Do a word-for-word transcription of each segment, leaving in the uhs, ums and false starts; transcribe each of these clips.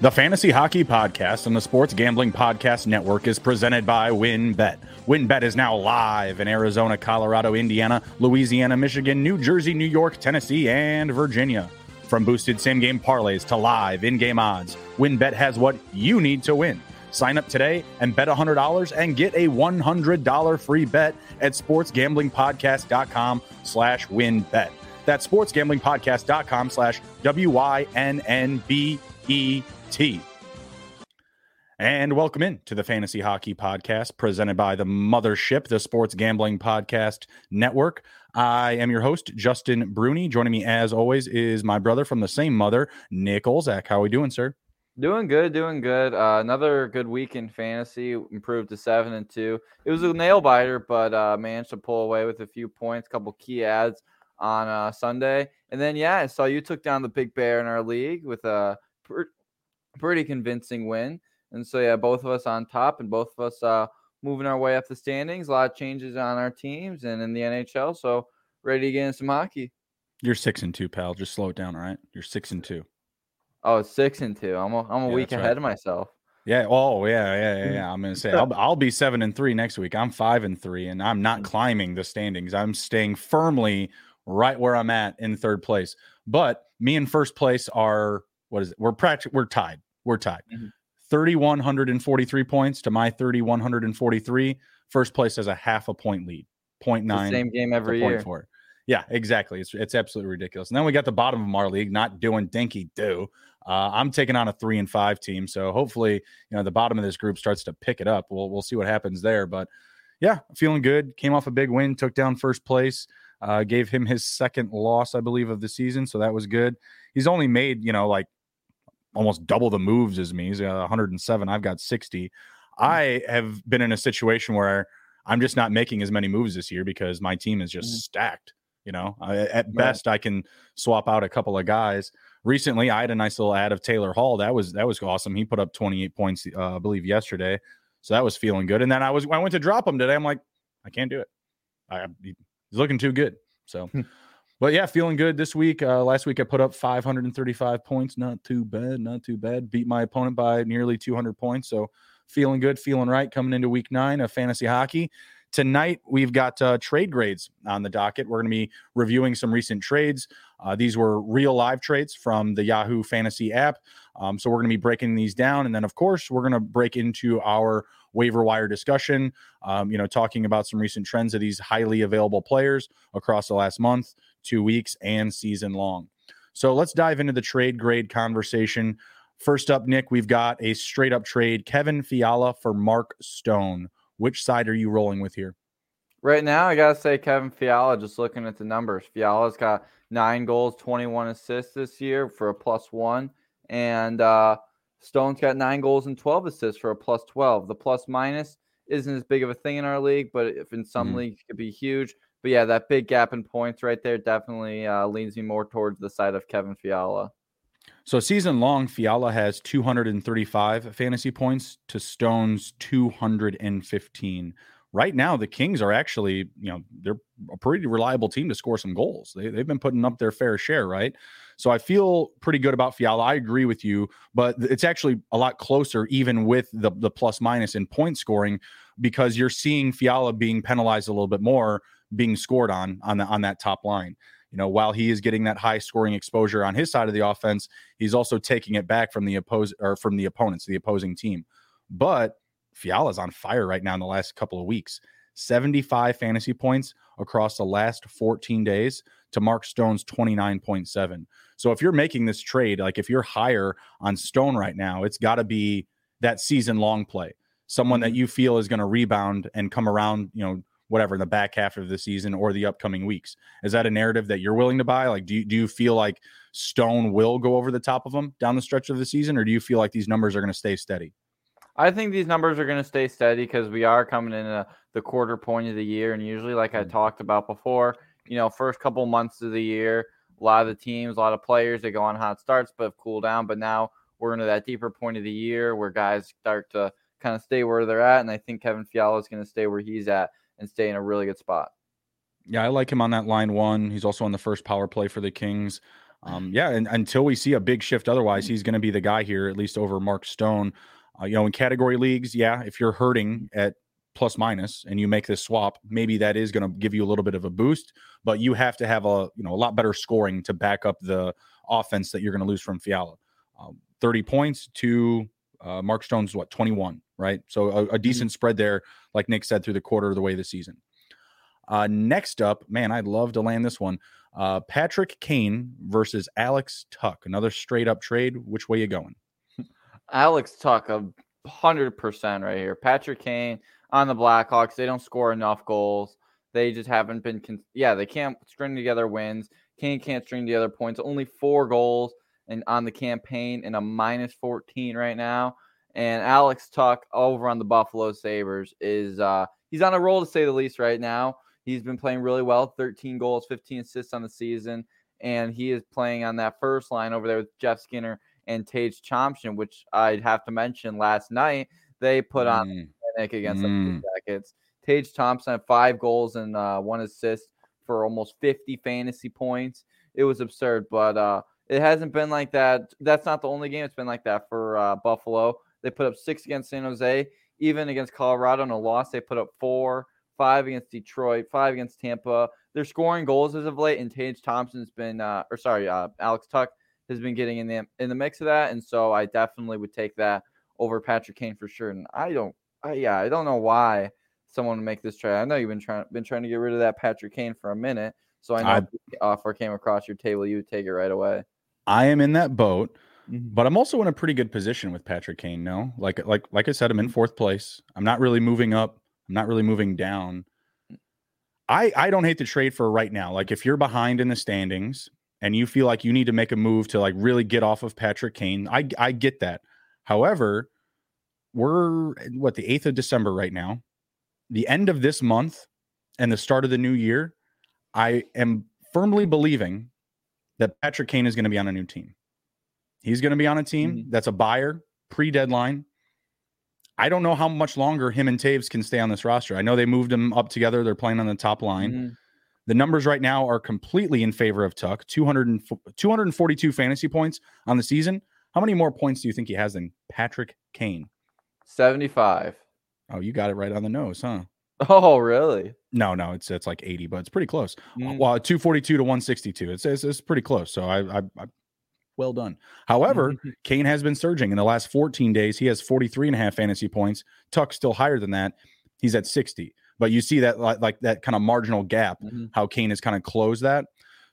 The Fantasy Hockey Podcast and the Sports Gambling Podcast Network is presented by WynnBET. WynnBET is now live in Arizona, Colorado, Indiana, Louisiana, Michigan, New Jersey, New York, Tennessee, and Virginia. From boosted same-game parlays to live in-game odds, WynnBET has what you need to win. Sign up today and bet one hundred dollars and get a one hundred dollars free bet at sportsgamblingpodcast.com slash WynnBET. That's sportsgamblingpodcast.com slash W Y N N B E T. And welcome in to the Fantasy Hockey Podcast presented by the Mothership, the Sports Gambling Podcast Network. I am your host, Justin Bruni. Joining me as always is my brother from the same mother, Nick Olzak. How are we doing, sir? Doing good, doing good. Uh, another good week in fantasy, improved to seven and two. It was a nail biter, but uh, managed to pull away with a few points, a couple key adds on uh, Sunday. And then, yeah, I saw you took down the Big Bear in our league with a per- pretty convincing win. And so, yeah, both of us on top and both of us uh, moving our way up the standings. A lot of changes on our teams and in the N H L. So ready to get in some hockey. You're six and two, pal. Just slow it down, all right? You're six and two. Oh, it's six and two. I'm a, I'm a yeah, week ahead right. of myself. Yeah. Oh, yeah, yeah, yeah. yeah. I'm going to say I'll, I'll be seven and three next week. I'm five and three, and I'm not climbing the standings. I'm staying firmly right where I'm at in third place. But me in first place are, what is it? We're practically, we're tied. We're tied. Mm-hmm. three thousand one hundred forty-three points to my three thousand one hundred forty-three. First place has a half a point lead. zero point nine. Same game every year. zero point four. Yeah, exactly. It's it's absolutely ridiculous. And then we got the bottom of our league not doing dinky do. Uh, I'm taking on a three and five team, so hopefully, you know, the bottom of this group starts to pick it up. We'll we'll see what happens there. But yeah, feeling good. Came off a big win, took down first place, uh, gave him his second loss, I believe, of the season. So that was good. He's only made, you know, like almost double the moves as me. He's got one hundred seven. I've got sixty. I have been in a situation where I'm just not making as many moves this year because my team is just mm-hmm. stacked. You know, I, at best, right. I can swap out a couple of guys. Recently, I had a nice little ad of Taylor Hall. That was that was awesome. He put up twenty-eight points, uh, I believe, yesterday. So that was feeling good. And then I was I went to drop him today. I'm like, I can't do it. I, he's looking too good. So, but yeah, feeling good this week. Uh, last week, I put up five hundred thirty-five points. Not too bad. Not too bad. Beat my opponent by nearly two hundred points. So feeling good, feeling right. Coming into week nine of fantasy hockey. Tonight, we've got uh, trade grades on the docket. We're going to be reviewing some recent trades. Uh, these were real live trades from the Yahoo Fantasy app. Um, so we're going to be breaking these down. And then, of course, we're going to break into our waiver wire discussion, um, you know, talking about some recent trends of these highly available players across the last month, two weeks, and season long. So let's dive into the trade grade conversation. First up, Nick, we've got a straight up trade, Kevin Fiala for Mark Stone. Which side are you rolling with here? Right now, I got to say Kevin Fiala, just looking at the numbers. Fiala's got nine goals, twenty-one assists this year for a plus one. And uh, Stone's got nine goals and twelve assists for a plus twelve. The plus minus isn't as big of a thing in our league, but if in some mm-hmm. leagues it could be huge. But yeah, that big gap in points right there definitely uh, leans me more towards the side of Kevin Fiala. So season long, Fiala has two hundred thirty-five fantasy points to Stone's two hundred fifteen. Right now, the Kings are actually, you know, they're a pretty reliable team to score some goals. They, they've been putting up their fair share, right? So I feel pretty good about Fiala. I agree with you, but it's actually a lot closer even with the, the plus minus in point scoring because you're seeing Fiala being penalized a little bit more, being scored on on, the, on that top line. You know, while he is getting that high scoring exposure on his side of the offense, he's also taking it back from the oppose or from the opponents, the opposing team. But Fiala's on fire right now in the last couple of weeks. seventy-five fantasy points across the last fourteen days to Mark Stone's twenty-nine point seven. So if you're making this trade, like if you're higher on Stone right now, it's got to be that season long play. Someone that you feel is going to rebound and come around, you know, whatever, in the back half of the season or the upcoming weeks. Is that a narrative that you're willing to buy? Like, do you, do you feel like Stone will go over the top of them down the stretch of the season, or do you feel like these numbers are going to stay steady? I think these numbers are going to stay steady because we are coming into the quarter point of the year, and usually, like I talked about before, you know, first couple months of the year, a lot of the teams, a lot of players, they go on hot starts but have cooled down, but now we're into that deeper point of the year where guys start to kind of stay where they're at, and I think Kevin Fiala is going to stay where he's at and stay in a really good spot. Yeah, I like him on that line one. He's also on the first power play for the Kings. Um, yeah, and until we see a big shift otherwise, he's going to be the guy here, at least over Mark Stone. Uh, you know, in category leagues, yeah, if you're hurting at plus minus and you make this swap, maybe that is going to give you a little bit of a boost, but you have to have a, you know, a lot better scoring to back up the offense that you're going to lose from Fiala. Uh, thirty points to uh, Mark Stone's, what, twenty-one, right? So a, a decent mm-hmm. spread there, like Nick said, through the quarter of the way of the season. Uh, next up, man, I'd love to land this one. Uh, Patrick Kane versus Alex Tuch. Another straight up trade. Which way you going? Alex Tuch, a hundred percent right here. Patrick Kane on the Blackhawks. They don't score enough goals. They just haven't been. Con- yeah, they can't string together wins. Kane can't string together points. Only four goals and on the campaign and a minus fourteen right now. And Alex Tuch over on the Buffalo Sabres is uh, he's on a roll, to say the least, right now. He's been playing really well, thirteen goals, fifteen assists on the season, and he is playing on that first line over there with Jeff Skinner and Tage Thompson, which I'd have to mention last night they put on mm. the against mm. the Jackets. Tage Thompson had five goals and uh, one assist for almost fifty fantasy points. It was absurd, but uh, it hasn't been like that. That's not the only game it's been like that for uh, Buffalo. They put up six against San Jose. Even against Colorado in a loss, they put up four. Five against Detroit, five against Tampa. They're scoring goals as of late, and Tage Thompson's been, uh, or sorry, uh, Alex Tuch has been getting in the in the mix of that, and so I definitely would take that over Patrick Kane for sure. And I don't, I, yeah, I don't know why someone would make this trade. I know you've been trying been trying to get rid of that Patrick Kane for a minute, so I know I, if the offer came across your table, you would take it right away. I am in that boat. But I'm also in a pretty good position with Patrick Kane. No, like like like I said, I'm in fourth place. I'm not really moving up. I'm not really moving down. I I don't hate the trade for right now. Like if you're behind in the standings and you feel like you need to make a move to like really get off of Patrick Kane, I I get that. However, we're what, the eighth of December right now, the end of this month and the start of the new year. I am firmly believing that Patrick Kane is going to be on a new team. He's going to be on a team mm-hmm. that's a buyer pre-deadline. I don't know how much longer him and Taves can stay on this roster. I know they moved him up together. They're playing on the top line. Mm-hmm. The numbers right now are completely in favor of Tuch. two hundred forty-two fantasy points on the season. How many more points do you think he has than Patrick Kane? seventy-five. Oh, you got it right on the nose, huh? Oh, really? No, no, it's it's like eighty, but it's pretty close. Mm-hmm. Well, two forty-two to one sixty-two. It's it's, it's pretty close. So I I. I well done. However, Kane has been surging in the last fourteen days. He has forty-three and a half fantasy points. Tuck's still higher than that. He's at sixty. But you see that like, like that kind of marginal gap, mm-hmm. how Kane has kind of closed that.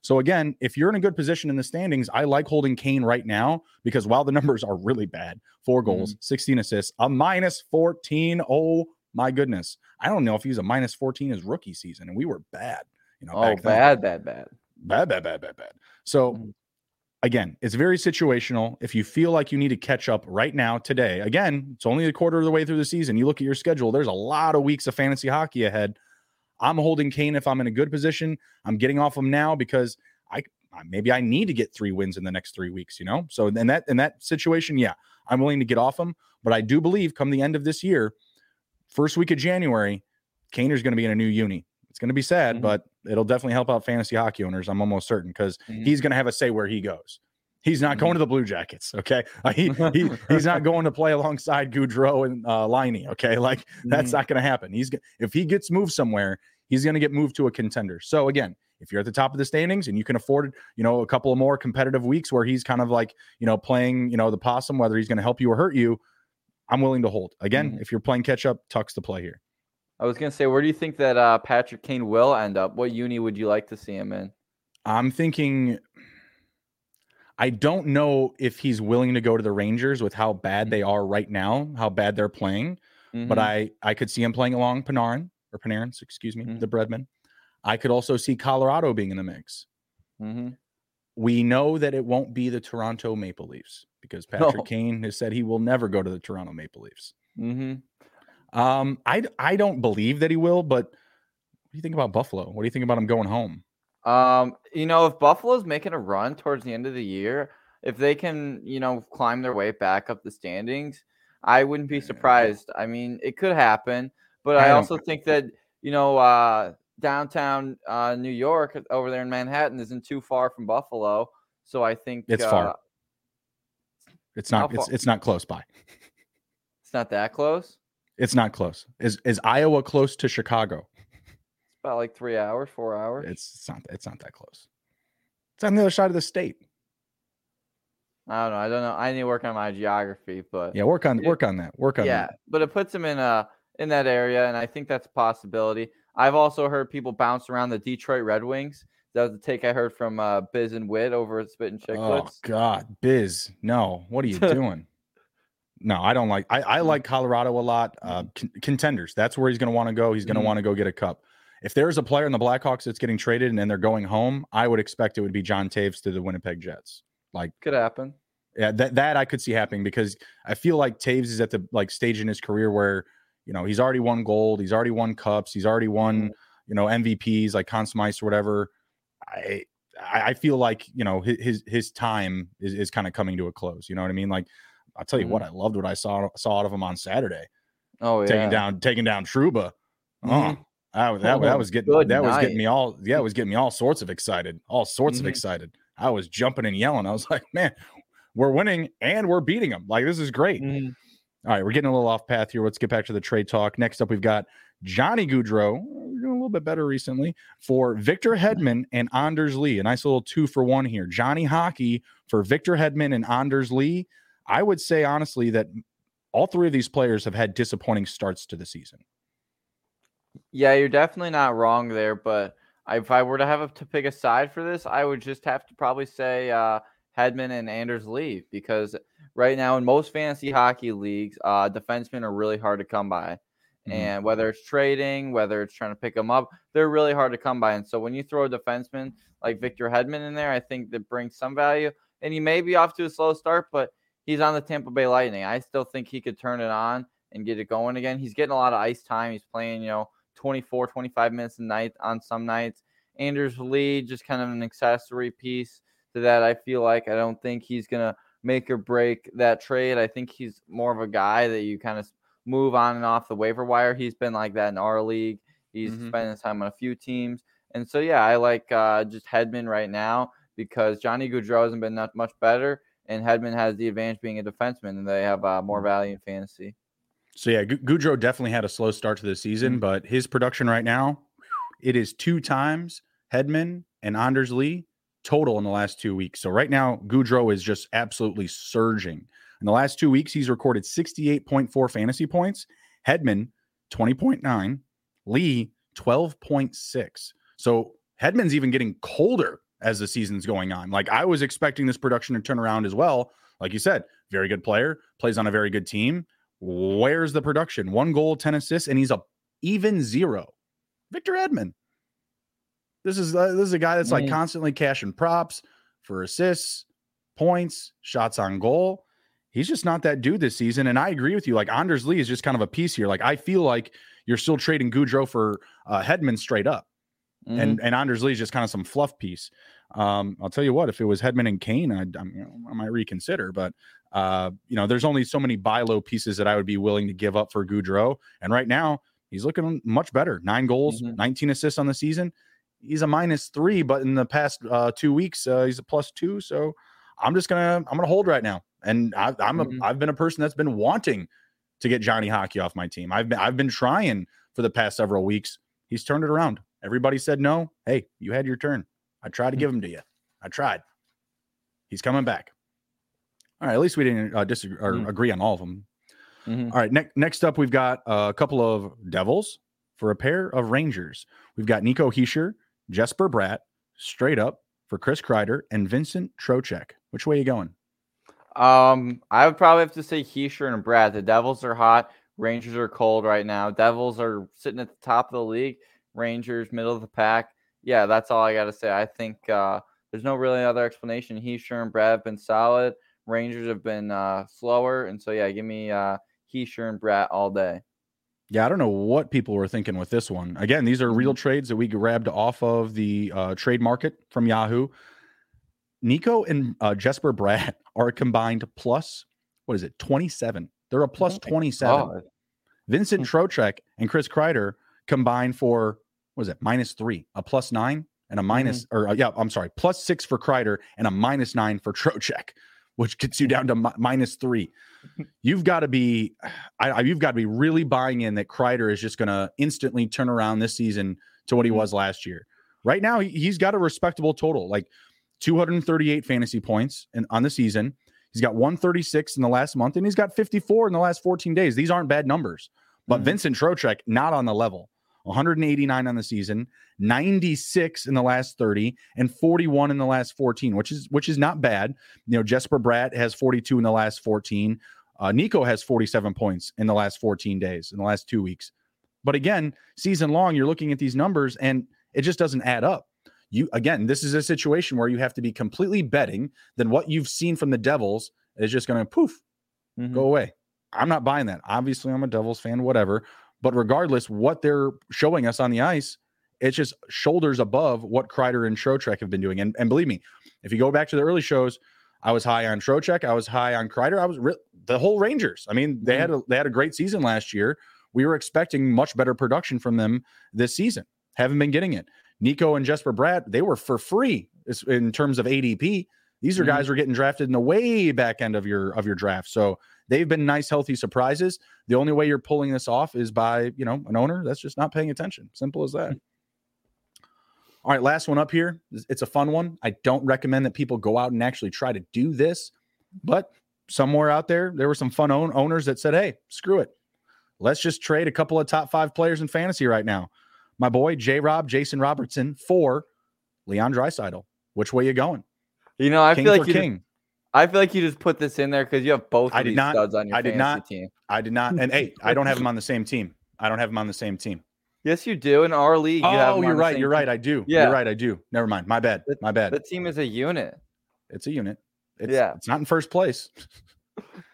So again, if you're in a good position in the standings, I like holding Kane right now because while the numbers are really bad, four goals, mm-hmm. sixteen assists, a minus fourteen. Oh my goodness. I don't know if he's a minus fourteen his rookie season, and we were bad. You know, oh, back bad, bad, bad, bad, bad, bad, bad, bad. So mm-hmm. Again, it's very situational. If you feel like you need to catch up right now, today, again, it's only a quarter of the way through the season. You look at your schedule, there's a lot of weeks of fantasy hockey ahead. I'm holding Kane if I'm in a good position. I'm getting off him now because I maybe I need to get three wins in the next three weeks, you know? So in that, in that situation, yeah, I'm willing to get off him. But I do believe come the end of this year, first week of January, Kaner's going to be in a new uni. It's going to be sad, mm-hmm. but it'll definitely help out fantasy hockey owners. I'm almost certain because mm-hmm. he's going to have a say where he goes. He's not mm-hmm. going to the Blue Jackets. Okay. Uh, he, he He's not going to play alongside Gaudreau and uh, Laine. Okay. Like mm-hmm. that's not going to happen. He's If he gets moved somewhere, he's going to get moved to a contender. So again, if you're at the top of the standings and you can afford, you know, a couple of more competitive weeks where he's kind of like, you know, playing, you know, the possum, whether he's going to help you or hurt you, I'm willing to hold. Again, mm-hmm. if you're playing catch up, Tuck's the play here. I was going to say, where do you think that uh, Patrick Kane will end up? What uni would you like to see him in? I'm thinking I don't know if he's willing to go to the Rangers with how bad they are right now, how bad they're playing. Mm-hmm. But I, I could see him playing along Panarin, or Panarin, excuse me, mm-hmm. the Breadman. I could also see Colorado being in the mix. Mm-hmm. We know that it won't be the Toronto Maple Leafs because Patrick no. Kane has said he will never go to the Toronto Maple Leafs. Mm-hmm. Um, I, I don't believe that he will, but what do you think about Buffalo? What do you think about him going home? Um, you know, if Buffalo's making a run towards the end of the year, if they can, you know, climb their way back up the standings, I wouldn't be surprised. I mean, it could happen, but I, I also think that, you know, uh, downtown, uh, New York over there in Manhattan isn't too far from Buffalo. So I think it's uh, far. It's not. It's, it's not close by. It's not that close. It's not close. Is is Iowa close to Chicago? It's about like three hours, four hours. It's, it's not. It's not that close. It's on the other side of the state. I don't know. I don't know. I need to work on my geography, but yeah, work on it, work on that. Work on yeah, that. But it puts them in uh in that area, and I think that's a possibility. I've also heard people bounce around the Detroit Red Wings. That was the take I heard from uh, Biz and Witt over at Spit and Chicklets. Oh God, Biz, no, what are you doing? No, I don't like. I, I like Colorado a lot. Uh, con- contenders, that's where he's going to want to go. He's going to mm-hmm. want to go get a cup. If there is a player in the Blackhawks that's getting traded and then they're going home, I would expect it would be John Toews to the Winnipeg Jets. Like, could happen. Yeah, that that I could see happening because I feel like Toews is at the like stage in his career where, you know, he's already won gold, he's already won cups, he's already won, you know, M V Ps like Conn Smythe or whatever. I I feel like, you know, his his time is, is kind of coming to a close. You know what I mean? Like, I'll tell you mm-hmm. what, I loved what I saw saw out of him on Saturday. Oh yeah, taking down taking down Trouba. Mm-hmm. Oh, I, that, oh, that was getting that night. was getting me all yeah, it was getting me all sorts of excited, all sorts mm-hmm. of excited. I was jumping and yelling. I was like, man, we're winning and we're beating them. Like, this is great. Mm-hmm. All right, we're getting a little off path here. Let's get back to the trade talk. Next up, we've got Johnny Gaudreau. We're doing a little bit better recently for Victor Hedman and Anders Lee. A nice little two for one here. Johnny Hockey for Victor Hedman and Anders Lee. I would say, honestly, that all three of these players have had disappointing starts to the season. Yeah, you're definitely not wrong there. But if I were to have to pick a side for this, I would just have to probably say uh, Hedman and Anders Lee, because right now, in most fantasy hockey leagues, uh, defensemen are really hard to come by. Mm-hmm. And whether it's trading, whether it's trying to pick them up, they're really hard to come by. And so when you throw a defenseman like Victor Hedman in there, I think that brings some value. And he may be off to a slow start, but he's on the Tampa Bay Lightning. I still think he could turn it on and get it going again. He's getting a lot of ice time. He's playing, you know, twenty-four, twenty-five minutes a night on some nights. Anders Lee, just kind of an accessory piece to that, I feel like. I don't think he's going to make or break that trade. I think he's more of a guy that you kind of move on and off the waiver wire. He's been like that in our league. He's mm-hmm. spending his time on a few teams. And so, yeah, I like uh, just Hedman right now because Johnny Gaudreau hasn't been that much better, and Hedman has the advantage being a defenseman, and they have uh, more value in fantasy. So, yeah, Gaudreau definitely had a slow start to the season, mm-hmm. but his production right now, it is two times Hedman and Anders Lee total in the last two weeks. So right now, Gaudreau is just absolutely surging. In the last two weeks, he's recorded sixty-eight point four fantasy points. Hedman, twenty point nine. Lee, twelve point six. So Hedman's even getting colder as the season's going on. Like, I was expecting this production to turn around as well. Like you said, very good player, plays on a very good team. Where's the production? One goal, ten assists, and he's a even zero. Victor Hedman. This is uh, this is a guy that's like constantly cashing props for assists, points, shots on goal. He's just not that dude this season. And I agree with you. Like, Anders Lee is just kind of a piece here. Like, I feel like you're still trading Gaudreau for uh, Hedman straight up, mm-hmm. and and Anders Lee is just kind of some fluff piece. Um, I'll tell you what, if it was Hedman and Kane, I'd, I'm, you know, I might reconsider. But uh, you know, there's only so many buy low pieces that I would be willing to give up for Gaudreau. And right now, he's looking much better. Nine goals, mm-hmm. nineteen assists on the season. He's a minus three, but in the past uh, two weeks, uh, he's a plus two. So I'm just gonna I'm gonna hold right now. And I, I'm a, mm-hmm. I've been a person that's been wanting to get Johnny Hockey off my team. I've been I've been trying for the past several weeks. He's turned it around. Everybody said no. Hey, you had your turn. I tried to give him to you. I tried. He's coming back. All right. At least we didn't uh, disagree or mm-hmm. agree on all of them. Mm-hmm. All right. Ne- next up, we've got a couple of Devils for a pair of Rangers. We've got Nico Hischier, Jesper Bratt, straight up for Chris Kreider and Vincent Trocheck. Which way are you going? Um, I would probably have to say Hischier and Bratt. The Devils are hot. Rangers are cold right now. Devils are sitting at the top of the league. Rangers, middle of the pack. Yeah, that's all I got to say. I think uh, there's no really other explanation. Hischier and Bratt have been solid. Rangers have been uh, slower. And so, yeah, give me uh, Hischier and Bratt all day. Yeah, I don't know what people were thinking with this one. Again, these are real trades that we grabbed off of the uh, trade market from Yahoo. Nico and uh, Jesper Bratt are combined plus, what is it, twenty-seven. They're a plus twenty-seven. Oh. Vincent Trocheck and Chris Kreider combined for, what is it, minus three, a plus nine. and a minus, mm-hmm. or uh, yeah, I'm sorry, plus six for Kreider and a minus nine for Trocheck, which gets you down to mi- minus three. You've got to be, I, I, you've got to be really buying in that Kreider is just going to instantly turn around this season to what he was last year. Right now, he, he's got a respectable total, like two hundred thirty-eight fantasy points in, on the season. He's got one thirty-six in the last month, and he's got fifty-four in the last fourteen days. These aren't bad numbers, but mm-hmm. Vincent Trocheck, not on the level. one eighty-nine on the season, ninety-six in the last thirty, and forty-one in the last fourteen, which is which is not bad. You know, Jesper Bratt has forty-two in the last fourteen. Uh, Nico has forty-seven points in the last fourteen days, in the last two weeks. But again, season long, you're looking at these numbers, and it just doesn't add up. You again, this is a situation where you have to be completely betting that what you've seen from the Devils is just going to poof, mm-hmm. go away. I'm not buying that. Obviously, I'm a Devils fan, whatever. But regardless what they're showing us on the ice, it's just shoulders above what Kreider and Trocheck have been doing. And, and believe me, if you go back to the early shows, I was high on Trocheck. I was high on Kreider. I was re- the whole Rangers. I mean, they had a, they had a great season last year. We were expecting much better production from them this season. Haven't been getting it. Nico and Jesper Bratt, they were for free in terms of A D P. These are guys who are getting drafted in the way back end of your of your draft. So they've been nice, healthy surprises. The only way you're pulling this off is by, you know, an owner that's just not paying attention. Simple as that. All right, last one up here. It's a fun one. I don't recommend that people go out and actually try to do this, but somewhere out there, there were some fun own owners that said, hey, screw it. Let's just trade a couple of top five players in fantasy right now. My boy, J-Rob, Jason Robertson, for Leon Draisaitl. Which way you going? You know, I King feel like you did, I feel like you just put this in there because you have both of I did these not, studs on your I did not, team. I did not. And hey, I don't have them on the same team. I don't have them on the same team. Yes, you do. In our league, you oh, have them you're on right. The same you're team. Right. I do. Yeah. You're right. I do. Never mind. My bad. My bad. The team is a unit. It's a unit. It's, yeah. It's not in first place.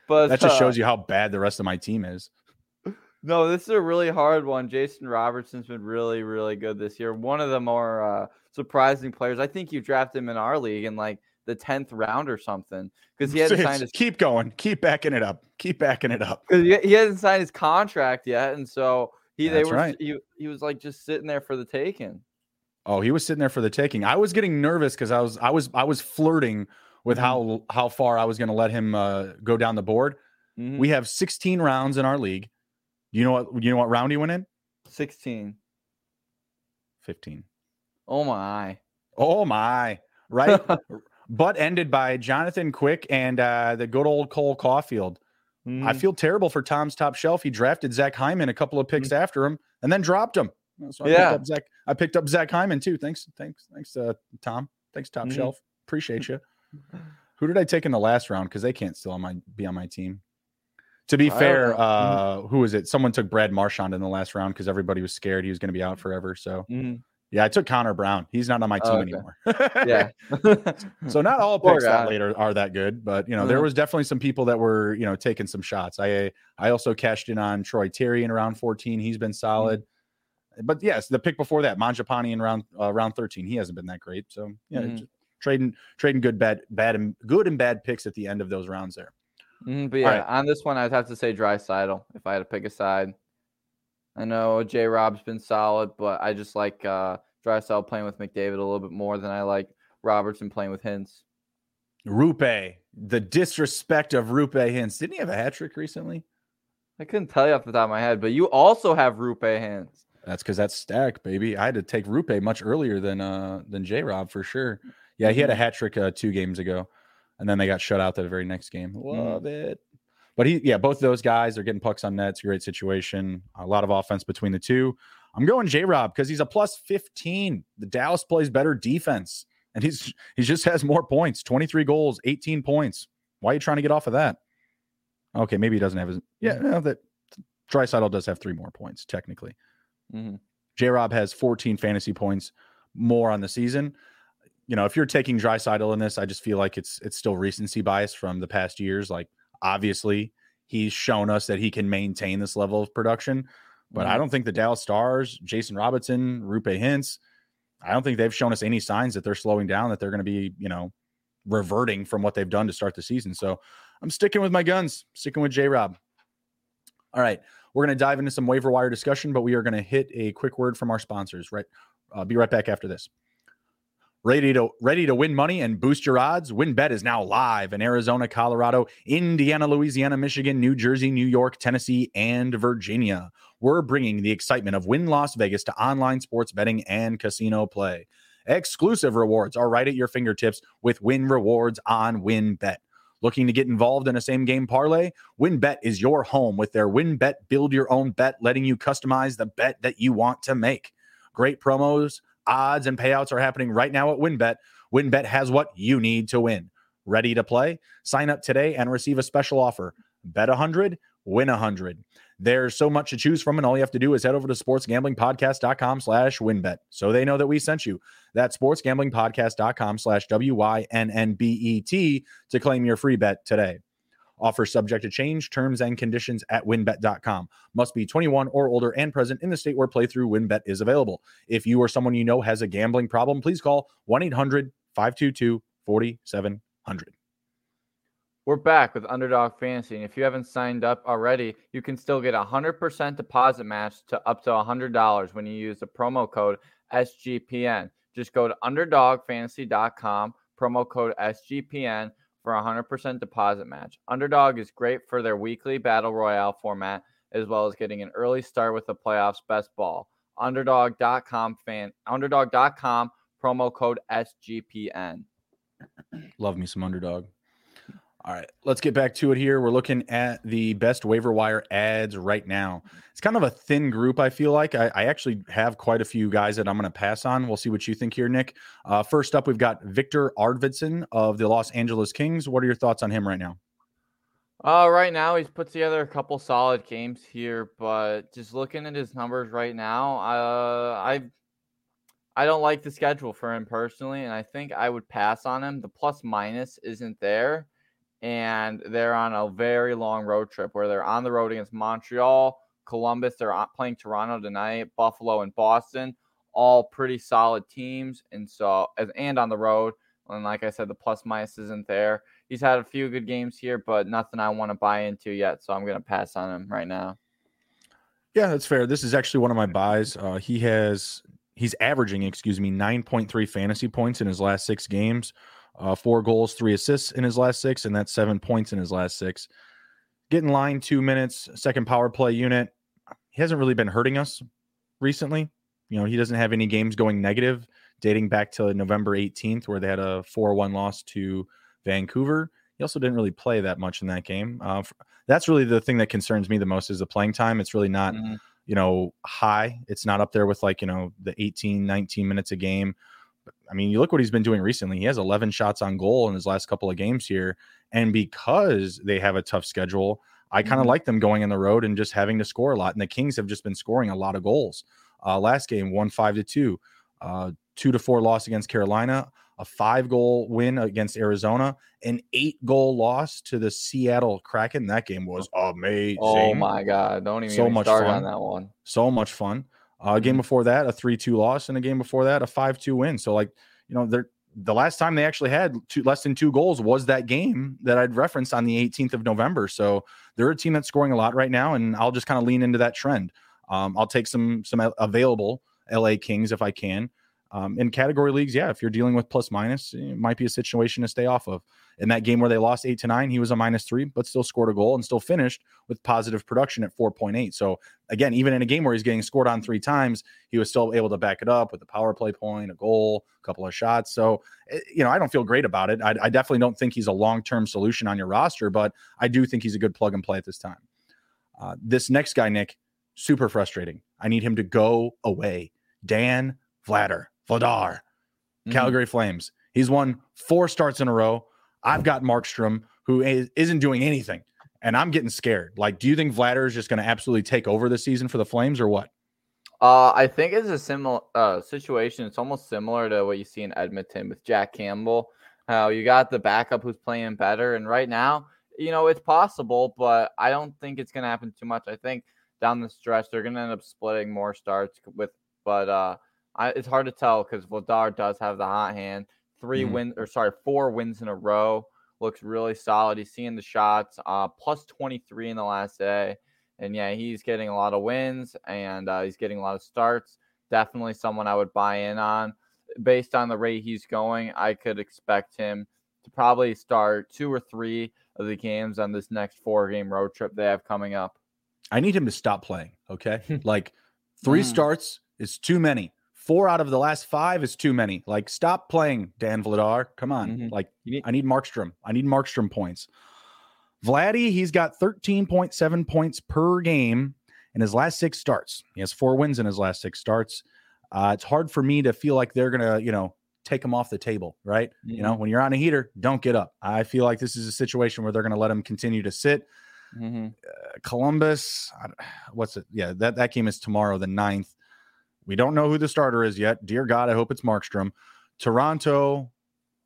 But that just shows you how bad the rest of my team is. No, this is a really hard one. Jason Robertson's been really, really good this year. One of the more uh, surprising players. I think you drafted him in our league in like the tenth round or something because he hasn't signed his. Keep going. Keep backing it up. Keep backing it up. He hasn't signed his contract yet, and so he That's they were right. he, he was like just sitting there for the taking. Oh, he was sitting there for the taking. I was getting nervous because I was I was I was flirting with mm-hmm. how how far I was going to let him uh, go down the board. Mm-hmm. We have sixteen rounds in our league. You know what? You know what round he went in? Sixteen. Fifteen. Oh my! Oh my! Right, but ended by Jonathan Quick and uh, the good old Cole Caulfield. Mm. I feel terrible for Tom's top shelf. He drafted Zach Hyman a couple of picks mm. after him, and then dropped him. So I yeah, picked up Zach, I picked up Zach Hyman too. Thanks, thanks, thanks, uh, Tom. Thanks, Top mm. Shelf. Appreciate you. Who did I take in the last round? Because they can't still on my, be on my team. To be fair, uh, mm-hmm. who is it? Someone took Brad Marchand in the last round because everybody was scared he was going to be out forever. So, mm-hmm. yeah, I took Connor Brown. He's not on my team oh, okay. anymore. yeah. So not all picks out later are that good, but you know mm-hmm. there was definitely some people that were you know taking some shots. I I also cashed in on Troy Terry in round fourteen. He's been solid, mm-hmm. but yes, the pick before that, Mangiapane in round uh, round thirteen. He hasn't been that great. So yeah, mm-hmm. just trading trading good bad bad and good and bad picks at the end of those rounds there. Mm, but yeah, right. on this one, I'd have to say Draisaitl if I had to pick a side. I know J. Rob's been solid, but I just like uh, Draisaitl playing with McDavid a little bit more than I like Robertson playing with Hintz. Rupe, the disrespect of Rupe Hintz. Didn't he have a hat trick recently? I couldn't tell you off the top of my head, but you also have Rupe Hintz. That's because that's stacked, baby. I had to take Rupe much earlier than uh, than J. Rob for sure. Yeah, he had a hat trick uh, two games ago. And then they got shut out the very next game. Love it. But he, yeah, both of those guys are getting pucks on net. It's a great situation. A lot of offense between the two. I'm going J-Rob because he's a plus fifteen. The Dallas plays better defense. And he's he just has more points. twenty-three goals, eighteen points. Why are you trying to get off of that? Okay, maybe he doesn't have his. Yeah, no, that Draisaitl does have three more points, technically. Mm-hmm. J-Rob has fourteen fantasy points more on the season. You know, if you're taking Draisaitl in this, I just feel like it's it's still recency bias from the past years. Like, obviously, he's shown us that he can maintain this level of production. But mm-hmm. I don't think the Dallas Stars, Jason Robertson, Rupe Hintz, I don't think they've shown us any signs that they're slowing down, that they're going to be, you know, reverting from what they've done to start the season. So I'm sticking with my guns, sticking with J-Rob. All right, we're going to dive into some waiver wire discussion, but we are going to hit a quick word from our sponsors. Right, uh, be right back after this. Ready to ready to win money and boost your odds? WynnBET is now live in Arizona, Colorado, Indiana, Louisiana, Michigan, New Jersey, New York, Tennessee, and Virginia. We're bringing the excitement of Wynn Las Vegas to online sports betting and casino play. Exclusive rewards are right at your fingertips with Wynn Rewards on WynnBET. Looking to get involved in a same-game parlay? WynnBET is your home with their WynnBET Build Your Own Bet, letting you customize the bet that you want to make. Great promos, odds, and payouts are happening right now at WynnBET. WynnBET has what you need to win. Ready to play? Sign up today and receive a special offer. Bet one hundred, win one hundred. There's so much to choose from, and all you have to do is head over to sportsgamblingpodcast.com slash WynnBET so they know that we sent you. That's sportsgamblingpodcast.com slash W-Y-N-N-B-E-T to claim your free bet today. Offer subject to change, terms and conditions at WynnBET dot com. Must be twenty-one or older and present in the state where playthrough WynnBET is available. If you or someone you know has a gambling problem, please call one eight hundred five two two four seven zero zero. We're back with Underdog Fantasy, and if you haven't signed up already, you can still get a one hundred percent deposit match to up to one hundred dollars when you use the promo code S G P N. Just go to underdog fantasy dot com, promo code S G P N, for a one hundred percent deposit match. Underdog is great for their weekly Battle Royale format, as well as getting an early start with the playoffs best ball. Underdog dot com, fan, underdog dot com, promo code S G P N. Love me some Underdog. All right, let's get back to it here. We're looking at the best waiver wire ads right now. It's kind of a thin group, I feel like. I, I actually have quite a few guys that I'm going to pass on. We'll see what you think here, Nick. Uh, first up, we've got Victor Arvidsson of the Los Angeles Kings. What are your thoughts on him right now? Uh, right now, he's put together a couple solid games here, but just looking at his numbers right now, uh, I I don't like the schedule for him personally, and I think I would pass on him. The plus-minus isn't there. And they're on a very long road trip where they're on the road against Montreal, Columbus. They're playing Toronto tonight, Buffalo, and Boston, all pretty solid teams. And so, and on the road. And like I said, the plus minus isn't there. He's had a few good games here, but nothing I want to buy into yet. So I'm going to pass on him right now. Yeah, that's fair. This is actually one of my buys. Uh, he has, he's averaging, excuse me, nine point three fantasy points in his last six games. Uh, four goals, three assists in his last six, and that's seven points in his last six. Get in line, two minutes, second power play unit. He hasn't really been hurting us recently. You know, he doesn't have any games going negative, dating back to November eighteenth, where they had a four one loss to Vancouver. He also didn't really play that much in that game. Uh, that's really the thing that concerns me the most is the playing time. It's really not, mm-hmm. you know, high. It's not up there with like, you know, the eighteen, nineteen minutes a game. I mean, you look what he's been doing recently. He has eleven shots on goal in his last couple of games here. And because they have a tough schedule, I kind of mm-hmm. like them going on the road and just having to score a lot. And the Kings have just been scoring a lot of goals. Uh, last game, won five to two, uh, two to four loss against Carolina, a five goal win against Arizona, an eight goal loss to the Seattle Kraken. That game was amazing. Oh my God. Don't even so much start fun. on that one. So much fun. Uh, a game before that, a three two loss, and a game before that, a five two win. So, like, you know, they're, the last time they actually had two, less than two goals was that game that I'd referenced on the eighteenth of November. So they're a team that's scoring a lot right now, and I'll just kind of lean into that trend. Um, I'll take some some available L A Kings if I can. Um, in category leagues, yeah, if you're dealing with plus-minus, it might be a situation to stay off of. In that game where they lost eight to nine, he was a minus three, but still scored a goal and still finished with positive production at four point eight. So, again, even in a game where he's getting scored on three times, he was still able to back it up with a power play point, a goal, a couple of shots. So, you know, I don't feel great about it. I, I definitely don't think he's a long-term solution on your roster, but I do think he's a good plug-and-play at this time. Uh, this next guy, Nick, super frustrating. I need him to go away. Dan Vladar. Vladar, Calgary mm-hmm. Flames. He's won four starts in a row. I've got Markstrom, who is, isn't doing anything, and I'm getting scared. Like, do you think Vladar is just going to absolutely take over this season for the Flames, or what? Uh, I think it's a similar uh, situation. It's almost similar to what you see in Edmonton with Jack Campbell. How uh, you got the backup who's playing better, and right now, you know, it's possible, but I don't think it's going to happen too much. I think down the stretch they're going to end up splitting more starts with, but. Uh, I, it's hard to tell because Vladar does have the hot hand. Three mm-hmm. wins, or sorry, four wins in a row. Looks really solid. He's seeing the shots. Uh, plus twenty-three in the last day, and yeah, he's getting a lot of wins and uh, he's getting a lot of starts. Definitely someone I would buy in on. based on the rate he's going, I could expect him to probably start two or three of the games on this next four-game road trip they have coming up. I need him to stop playing, okay? Like, three mm. starts is too many. Four out of the last five is too many. Like, stop playing, Dan Vladar. Come on. Mm-hmm. Like, need- I need Markstrom. I need Markstrom points. Vladdy, he's got thirteen point seven points per game in his last six starts. He has four wins in his last six starts. Uh, it's hard for me to feel like they're going to, you know, take him off the table, right? Mm-hmm. You know, when you're on a heater, don't get up. I feel like this is a situation where they're going to let him continue to sit. Mm-hmm. Uh, Columbus, what's it? Yeah, that, that game is tomorrow, the ninth. We don't know who the starter is yet. Dear God, I hope it's Markstrom. Toronto,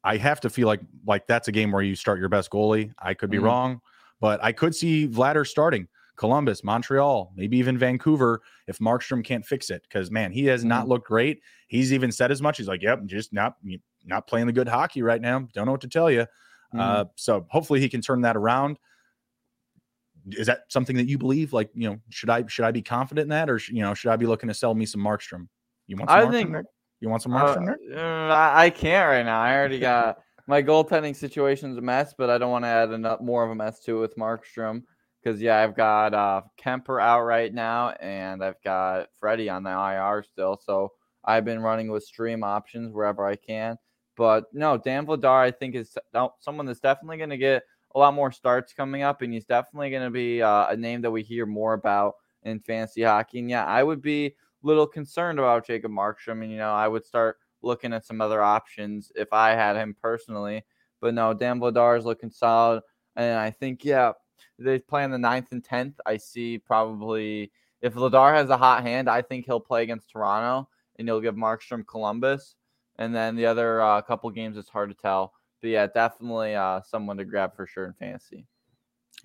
I have to feel like like that's a game where you start your best goalie. I could be mm-hmm. wrong, but I could see Vladar starting. Columbus, Montreal, maybe even Vancouver if Markstrom can't fix it, because, man, he has mm-hmm. not looked great. He's even said as much. He's like, yep, just not not playing the good hockey right now. Don't know what to tell you. Mm-hmm. Uh, so hopefully he can turn that around. Is that something that you believe? Like, you know, should I should I be confident in that, or, you know, should I be looking to sell me some Markstrom? You want some I Markstrom? Think, you want some Markstrom? Uh, I can't right now. I already got my goaltending situation's a mess, but I don't want to add enough more of a mess to it with Markstrom. Because, yeah, I've got uh, Kemper out right now, and I've got Freddie on the I R still. So I've been running with stream options wherever I can. But, no, Dan Vladar, I think, is someone that's definitely going to get a lot more starts coming up, and he's definitely going to be uh, a name that we hear more about in fantasy hockey. And, yeah, I would be a little concerned about Jacob Markstrom. And, you know, I would start looking at some other options if I had him personally. But, no, Dan Vladar is looking solid. And I think, yeah, they play on the ninth and tenth. I see probably if Vladar has a hot hand, I think he'll play against Toronto and he'll give Markstrom Columbus. And then the other uh, couple games, it's hard to tell. But yeah, definitely uh, someone to grab for sure in fantasy.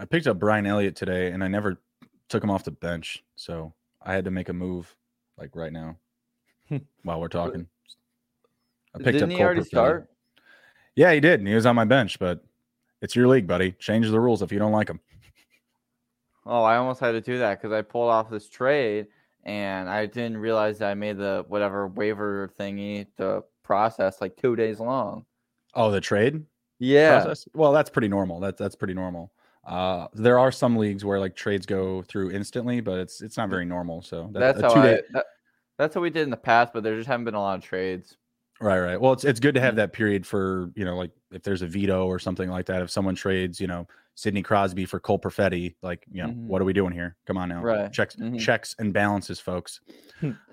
I picked up Brian Elliott today and I never took him off the bench. So I had to make a move like right now while we're talking. I picked Didn't up he already Perfetti. Start? Yeah, he did. He was on my bench, but it's your league, buddy. Change the rules if you don't like them. Oh, I almost had to do that because I pulled off this trade and I didn't realize that I made the whatever waiver thingy to process like two days long. Oh, the trade? Yeah. Process? Well, that's pretty normal. That's that's pretty normal. Uh, there are some leagues where like trades go through instantly, but it's it's not very normal. So that, that's how two I, day... that, that's what we did in the past, but there just haven't been a lot of trades. Right, right. Well, it's it's good to have that period for, you know, like if there's a veto or something like that. If someone trades, you know, Sidney Crosby for Cole Perfetti, like, you know, mm-hmm. what are we doing here? Come on now. Right. Checks, mm-hmm. checks and balances, folks.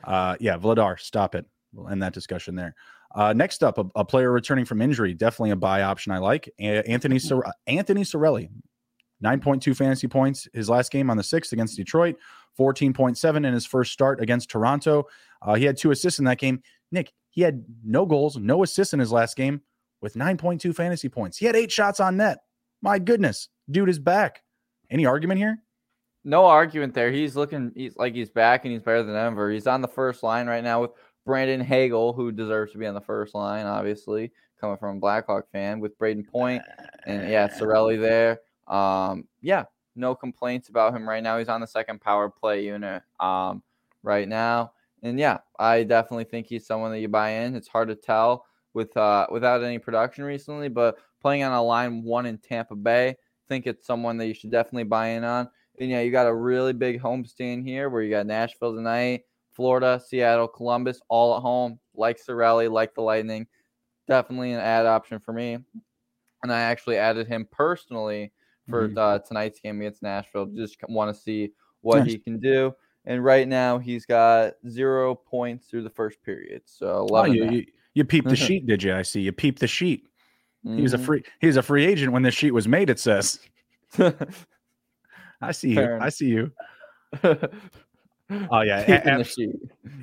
uh, yeah, Vladar, stop it. We'll end that discussion there. Uh, next up, a, a player returning from injury, definitely a buy option I like. Anthony Cir- Anthony Cirelli, nine point two fantasy points. His last game on the sixth against Detroit, fourteen point seven in his first start against Toronto. Uh, he had two assists in that game. Nick, he had no goals, no assists in his last game with nine point two fantasy points. He had eight shots on net. My goodness, dude is back. Any argument here? No argument there. He's looking he's like he's back and he's better than ever. He's on the first line right now with Brandon Hagel, who deserves to be on the first line, obviously, coming from a Blackhawk fan, with Braden Point and, yeah, Cirelli there. Um, yeah, no complaints about him right now. He's on the second power play unit um, right now. And, yeah, I definitely think he's someone that you buy in. It's hard to tell with uh, without any production recently, but playing on a line one in Tampa Bay, I think it's someone that you should definitely buy in on. And, yeah, you got a really big homestand here where you got Nashville tonight, Florida, Seattle, Columbus, all at home. Like Cirelli, like the Lightning, definitely an ad option for me. And I actually added him personally for mm-hmm. uh, tonight's game against Nashville. Just want to see what nice. He can do. And right now, he's got zero points through the first period. So oh, you, you, you peeped the sheet, did you? I see you peeped the sheet. Mm-hmm. He was a free he was a free agent when this sheet was made. It says, "I see Fair you. Enough. I see you." Oh yeah, a- ab- the sheet.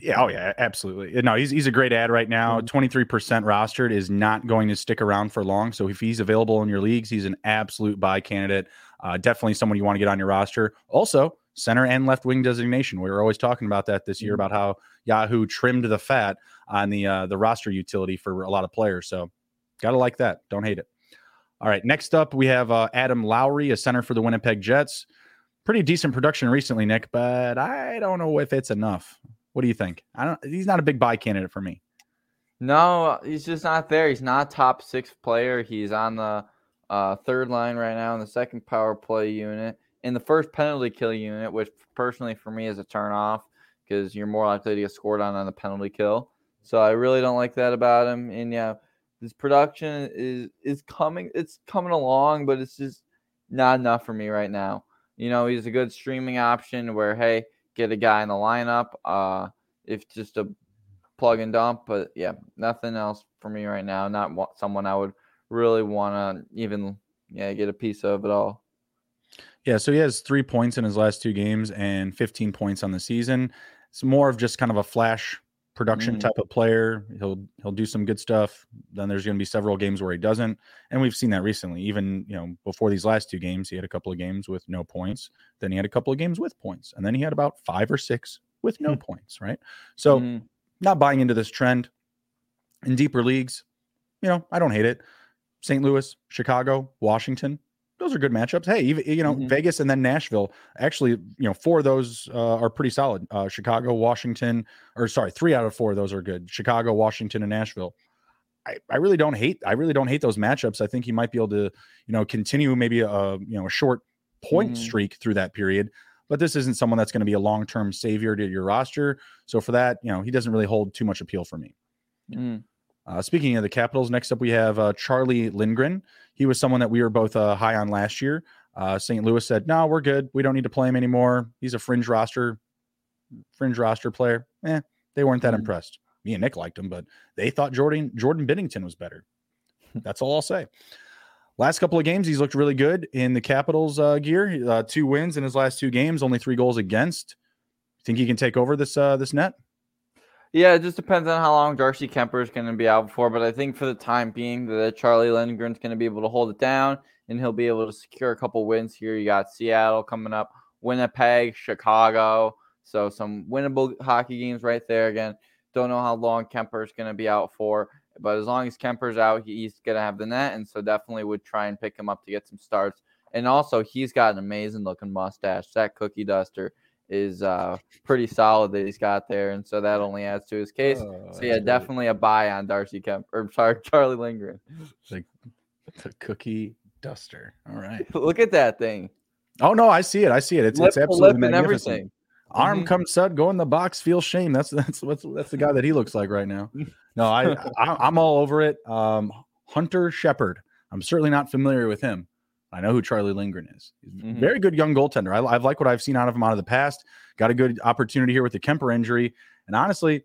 yeah. Oh yeah, absolutely. No, he's he's a great ad right now. twenty-three percent rostered is not going to stick around for long. So if he's available in your leagues, he's an absolute buy candidate. Uh, definitely someone you want to get on your roster. Also, center and left wing designation. We were always talking about that this year, about how Yahoo trimmed the fat on the uh, the roster utility for a lot of players. So got to like that. Don't hate it. All right. Next up, we have uh, Adam Lowry, a center for the Winnipeg Jets. Pretty decent production recently, Nick, but I don't know if it's enough. What do you think? I don't. He's not a big buy candidate for me. No, he's just not there. He's not top six player. He's on the uh, third line right now in the second power play unit, in the first penalty kill unit, which personally for me is a turnoff because you're more likely to get scored on on the penalty kill. So I really don't like that about him. And yeah, his production is is coming. It's coming along, but it's just not enough for me right now. You know, he's a good streaming option where, hey, get a guy in the lineup. Uh, if just a plug and dump, but yeah, nothing else for me right now. Not someone I would really want to even yeah get a piece of at all. Yeah, so he has three points in his last two games and fifteen points on the season. It's more of just kind of a flash production mm-hmm. type of player. He'll he'll do some good stuff. Then there's going to be several games where he doesn't, and we've seen that recently. Even you know before these last two games, he had a couple of games with no points. Then he had a couple of games with points, and then he had about five or six with no mm-hmm. points. Right, so. Mm-hmm. Not buying into this trend in deeper leagues. You know, I don't hate it. Saint Louis, Chicago, Washington, those are good matchups. Hey, even, you know, mm-hmm. Vegas and then Nashville, actually, you know, four of those uh, are pretty solid. Uh, Chicago, Washington, or sorry, three out of four of those are good. Chicago, Washington, and Nashville. I, I really don't hate, I really don't hate those matchups. I think he might be able to, you know, continue maybe a, you know, a short point mm-hmm. streak through that period. But this isn't someone that's going to be a long-term savior to your roster. So for that, you know, he doesn't really hold too much appeal for me. Mm. Uh, speaking of the Capitals, next up we have uh, Charlie Lindgren. He was someone that we were both uh, high on last year. Uh, Saint Louis said, no, we're good. We don't need to play him anymore. He's a fringe roster, fringe roster player. Eh, they weren't that mm. impressed. Me and Nick liked him, but they thought Jordan, Jordan Binnington was better. That's all I'll say. Last couple of games, he's looked really good in the Capitals uh, gear. Uh, two wins in his last two games, only three goals against. Think he can take over this uh, this net? Yeah, it just depends on how long Darcy Kemper is going to be out for. But I think for the time being, that Charlie Lindgren's going to be able to hold it down, and he'll be able to secure a couple wins here. You got Seattle coming up, Winnipeg, Chicago. So some winnable hockey games right there. Again, don't know how long Kemper's going to be out for. But as long as Kemper's out, he's going to have the net, and so definitely would try and pick him up to get some starts. And also, he's got an amazing-looking mustache. That cookie duster is uh, pretty solid that he's got there, and so that only adds to his case. Oh, so, yeah, definitely a buy on Darcy Kemper, or sorry, Charlie Lindgren. It's like the cookie duster. All right. Look at that thing. Oh, no, I see it. I see it. It's, lip, it's absolutely magnificent. Everything. Arm mm-hmm. come sud, go in the box, feel shame. That's that's that's, that's the guy that he looks like right now. No, I, I I'm all over it. Um, Hunter Shepherd. I'm certainly not familiar with him. I know who Charlie Lindgren is. He's a mm-hmm. very good young goaltender. I I've liked what I've seen out of him out of the past. Got a good opportunity here with the Kemper injury, and honestly,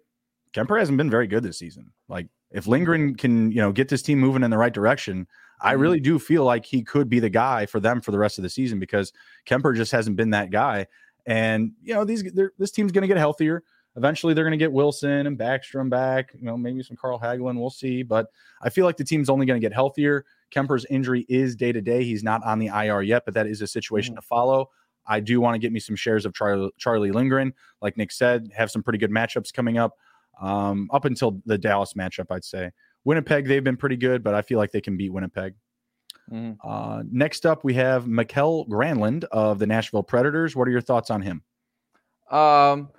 Kemper hasn't been very good this season. Like if Lindgren can, you know, get this team moving in the right direction, I really do feel like he could be the guy for them for the rest of the season because Kemper just hasn't been that guy. And, you know, these this team's going to get healthier. Eventually, they're going to get Wilson and Backstrom back, you know, maybe some Carl Hagelin. We'll see. But I feel like the team's only going to get healthier. Kemper's injury is day-to-day. He's not on the I R yet, but that is a situation mm-hmm. to follow. I do want to get me some shares of Char- Charlie Lindgren. Like Nick said, have some pretty good matchups coming up, um, up until the Dallas matchup, I'd say. Winnipeg, they've been pretty good, but I feel like they can beat Winnipeg. Mm-hmm. Uh, next up, we have Mikael Granlund of the Nashville Predators. What are your thoughts on him? Um,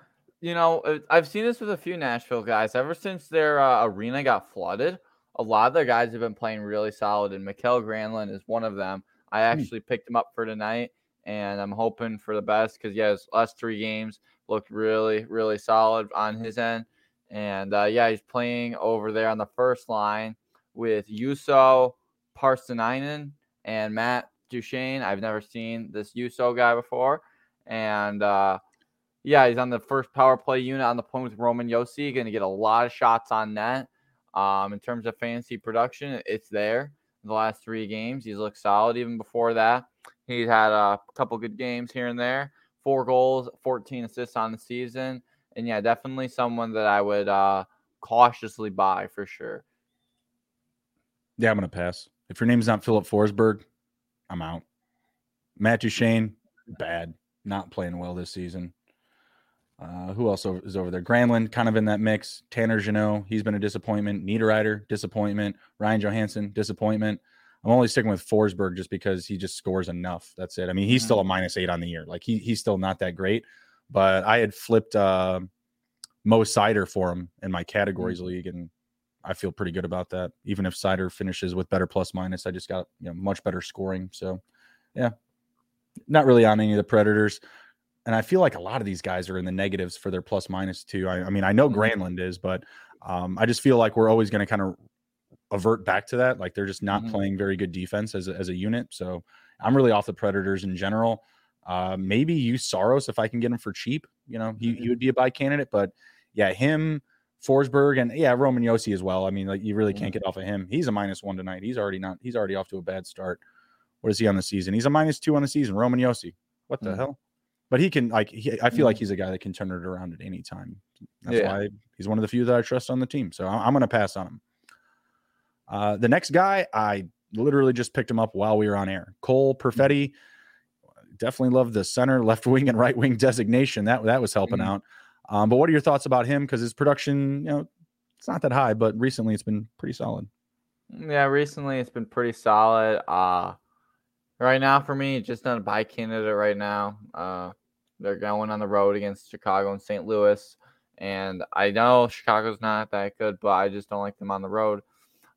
you know, I've seen this with a few Nashville guys. Ever since their uh, arena got flooded, a lot of their guys have been playing really solid, and Mikael Granlund is one of them. I actually mm-hmm. picked him up for tonight, and I'm hoping for the best because, yeah, his last three games looked really, really solid on his end. And, uh, yeah, he's playing over there on the first line with Juuso Parssinen and Matt Duchene. I've never seen this Juuso guy before. And, uh, yeah, he's on the first power play unit on the point with Roman Josi. Going to get a lot of shots on net. Um, in terms of fantasy production, it's there. In the last three games, he's looked solid. Even before that, he's had a couple good games here and there. Four goals, fourteen assists on the season. And, yeah, definitely someone that I would uh, cautiously buy for sure. Yeah, I'm going to pass. If your name's not Philip Forsberg, I'm out. Matt Duchene, bad. Not playing well this season. Uh, who else is over there? Granlund, kind of in that mix. Tanner Jeannot, he's been a disappointment. Niederreiter, disappointment. Ryan Johansson, disappointment. I'm only sticking with Forsberg just because he just scores enough. That's it. I mean, he's still a minus eight on the year. Like, he he's still not that great. But I had flipped uh, Mo Sider for him in my categories mm-hmm. league, and I feel pretty good about that. Even if Sider finishes with better plus minus, I just got, you know, much better scoring. So yeah, not really on any of the Predators. And I feel like a lot of these guys are in the negatives for their plus minus too. I, I mean, I know Granlund is, but um, I just feel like we're always going to kind of avert back to that. Like they're just not mm-hmm. playing very good defense as a, as a unit. So I'm really off the Predators in general. Uh, maybe use Saros if I can get him for cheap. You know, he, he would be a buy candidate, but yeah, him, Forsberg, and yeah, Roman Josi as well. I mean, like you really can't get off of him. He's a minus one tonight. He's already not. He's already off to a bad start. What is he on the season? He's a minus two on the season. Roman Josi. What the mm. hell? But he can like. He, I feel like he's a guy that can turn it around at any time. That's yeah. why he's one of the few that I trust on the team. So I'm going to pass on him. Uh, the next guy, I literally just picked him up while we were on air. Cole Perfetti. Definitely love the center, left wing, and right wing designation. That that was helping mm. out. Um, but what are your thoughts about him? Because his production, you know, it's not that high, but recently it's been pretty solid. Yeah, recently it's been pretty solid. Uh, right now for me, just not a buy candidate right now. Uh, they're going on the road against Chicago and Saint Louis. And I know Chicago's not that good, but I just don't like them on the road.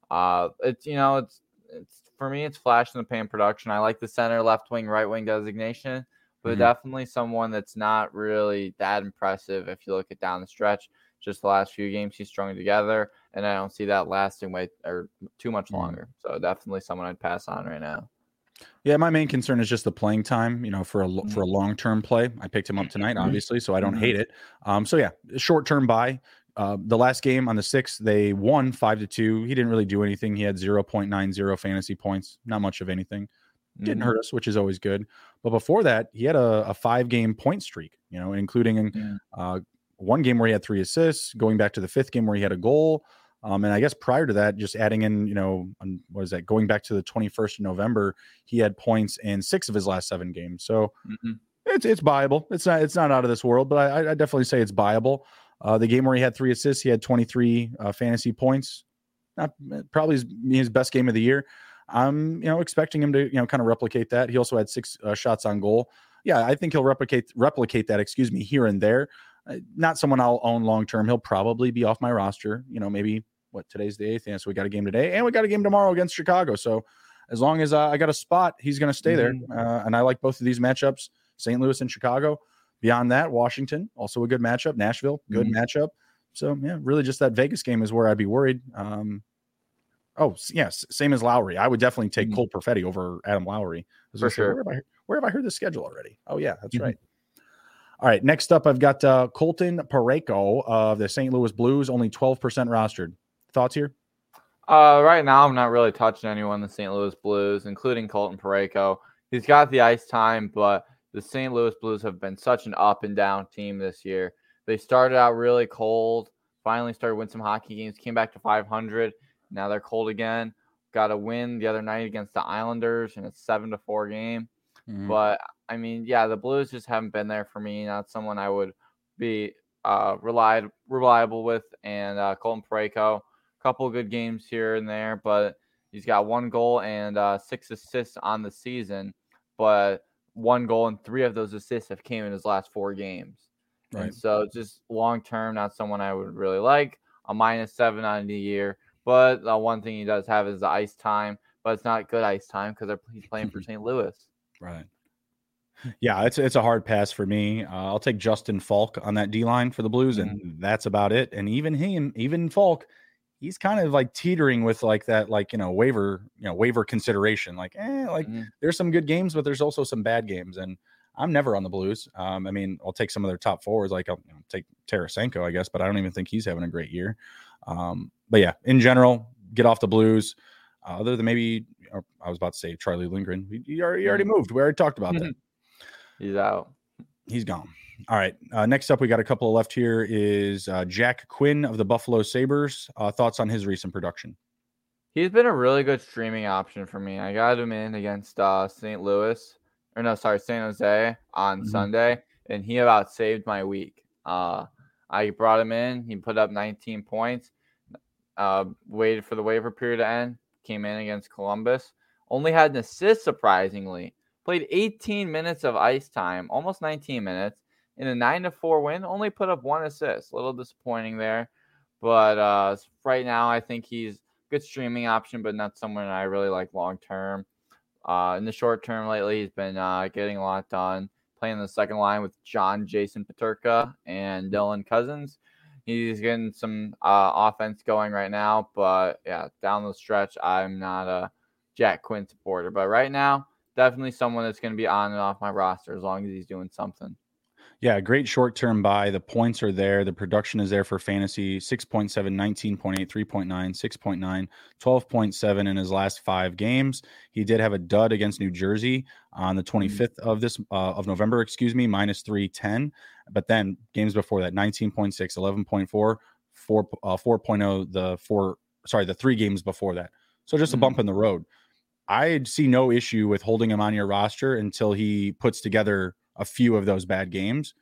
Uh, it's, you know, it's, it's for me, it's flash in the pan production. I like the center, left wing, right wing designation. But mm-hmm. definitely someone that's not really that impressive if you look at down the stretch. Just the last few games he's strung together, and I don't see that lasting way or too much longer. Mm-hmm. So definitely someone I'd pass on right now. Yeah, my main concern is just the playing time. You know, for a mm-hmm. for a long term play, I picked him up tonight, obviously, so I don't mm-hmm. hate it. Um, so yeah, short term buy. Uh, the last game on the sixth, they won five to two. He didn't really do anything. He had zero point nine zero fantasy points, not much of anything. Didn't mm-hmm. hurt us, which is always good. But before that, he had a, a five-game point streak, you know, including yeah. uh, one game where he had three assists, going back to the fifth game where he had a goal. Um, and I guess prior to that, just adding in, you know, what is that, going back to the twenty-first of November, he had points in six of his last seven games. So mm-hmm. it's it's buyable. It's not it's not out of this world, but I, I definitely say it's buyable. Uh, the game where he had three assists, he had twenty-three uh, fantasy points. Not probably his, his best game of the year. I'm, you know, expecting him to, you know, kind of replicate that. He also had six uh, shots on goal. Yeah, I think he'll replicate replicate that, excuse me, here and there. Uh, not someone I'll own long term. He'll probably be off my roster. You know, maybe what today's the eighth, and so we got a game today, and we got a game tomorrow against Chicago. So as long as uh, I got a spot, he's going to stay mm-hmm. there. Uh, and I like both of these matchups: Saint Louis and Chicago. Beyond that, Washington also a good matchup. Nashville, good mm-hmm. matchup. So yeah, really just that Vegas game is where I'd be worried. Um, Oh, yes. Same as Lowry. I would definitely take mm-hmm. Cole Perfetti over Adam Lowry. For sure. Where have, I, where have I heard the schedule already? Oh, yeah, that's mm-hmm. right. All right. Next up, I've got uh, Colton Parayko of the Saint Louis Blues, only twelve percent rostered. Thoughts here? Uh, right now, I'm not really touching anyone in the Saint Louis Blues, including Colton Parayko. He's got the ice time, but the Saint Louis Blues have been such an up and down team this year. They started out really cold, finally started winning some hockey games, came back to five hundred. Now they're cold again. Got a win the other night against the Islanders, and it's seven to four game. Mm-hmm. But I mean, yeah, the Blues just haven't been there for me. Not someone I would be uh, relied reliable with. And uh, Colton Parayko, a couple of good games here and there, but he's got one goal and uh, six assists on the season. But one goal and three of those assists have came in his last four games. Right. And so just long term, not someone I would really like. A minus seven on the year. But the one thing he does have is the ice time, but it's not good ice time because he's playing for Saint Louis. Right. Yeah, it's it's a hard pass for me. Uh, I'll take Justin Falk on that D-line for the Blues, mm-hmm. and that's about it. And even him, even Falk, he's kind of like teetering with like that, like, you know, waiver, you know, waiver consideration. Like, eh, like mm-hmm. there's some good games, but there's also some bad games. And I'm never on the Blues. Um, I mean, I'll take some of their top forwards. Like I'll, you know, take Tarasenko, I guess, but I don't even think he's having a great year. Um, but yeah, in general, get off the Blues. Uh, other than maybe, I was about to say Charlie Lindgren. He, he, already, he already moved. We already talked about that. He's out. He's gone. All right. Uh, next up, we got a couple left here is uh, Jack Quinn of the Buffalo Sabres. Uh, thoughts on his recent production? He's been a really good streaming option for me. I got him in against uh, Saint Louis, or no, sorry, San Jose on mm-hmm. Sunday, and he about saved my week. Uh, I brought him in. He put up nineteen points. Uh, waited for the waiver period to end. Came in against Columbus. Only had an assist, surprisingly. Played eighteen minutes of ice time, almost nineteen minutes. In a nine to four win, only put up one assist. A little disappointing there. But uh, right now, I think he's a good streaming option, but not someone I really like long term. Uh, in the short term lately, he's been uh, getting a lot done, playing the second line with John Jason Peterka and Dylan Cousins. He's getting some uh, offense going right now, but yeah, down the stretch, I'm not a Jack Quinn supporter. But right now, definitely someone that's going to be on and off my roster as long as he's doing something. Yeah, great short-term buy. The points are there. The production is there for fantasy. six point seven, nineteen point eight, three point nine, six point nine, twelve point seven in his last five games. He did have a dud against New Jersey on the twenty-fifth of this uh, of November, excuse me, minus three ten. But then games before that, nineteen point six, eleven point four, four, uh, four point oh, the four, sorry, the three games before that. So just a bump in the road. I see no issue with holding him on your roster until he puts together a few of those bad games.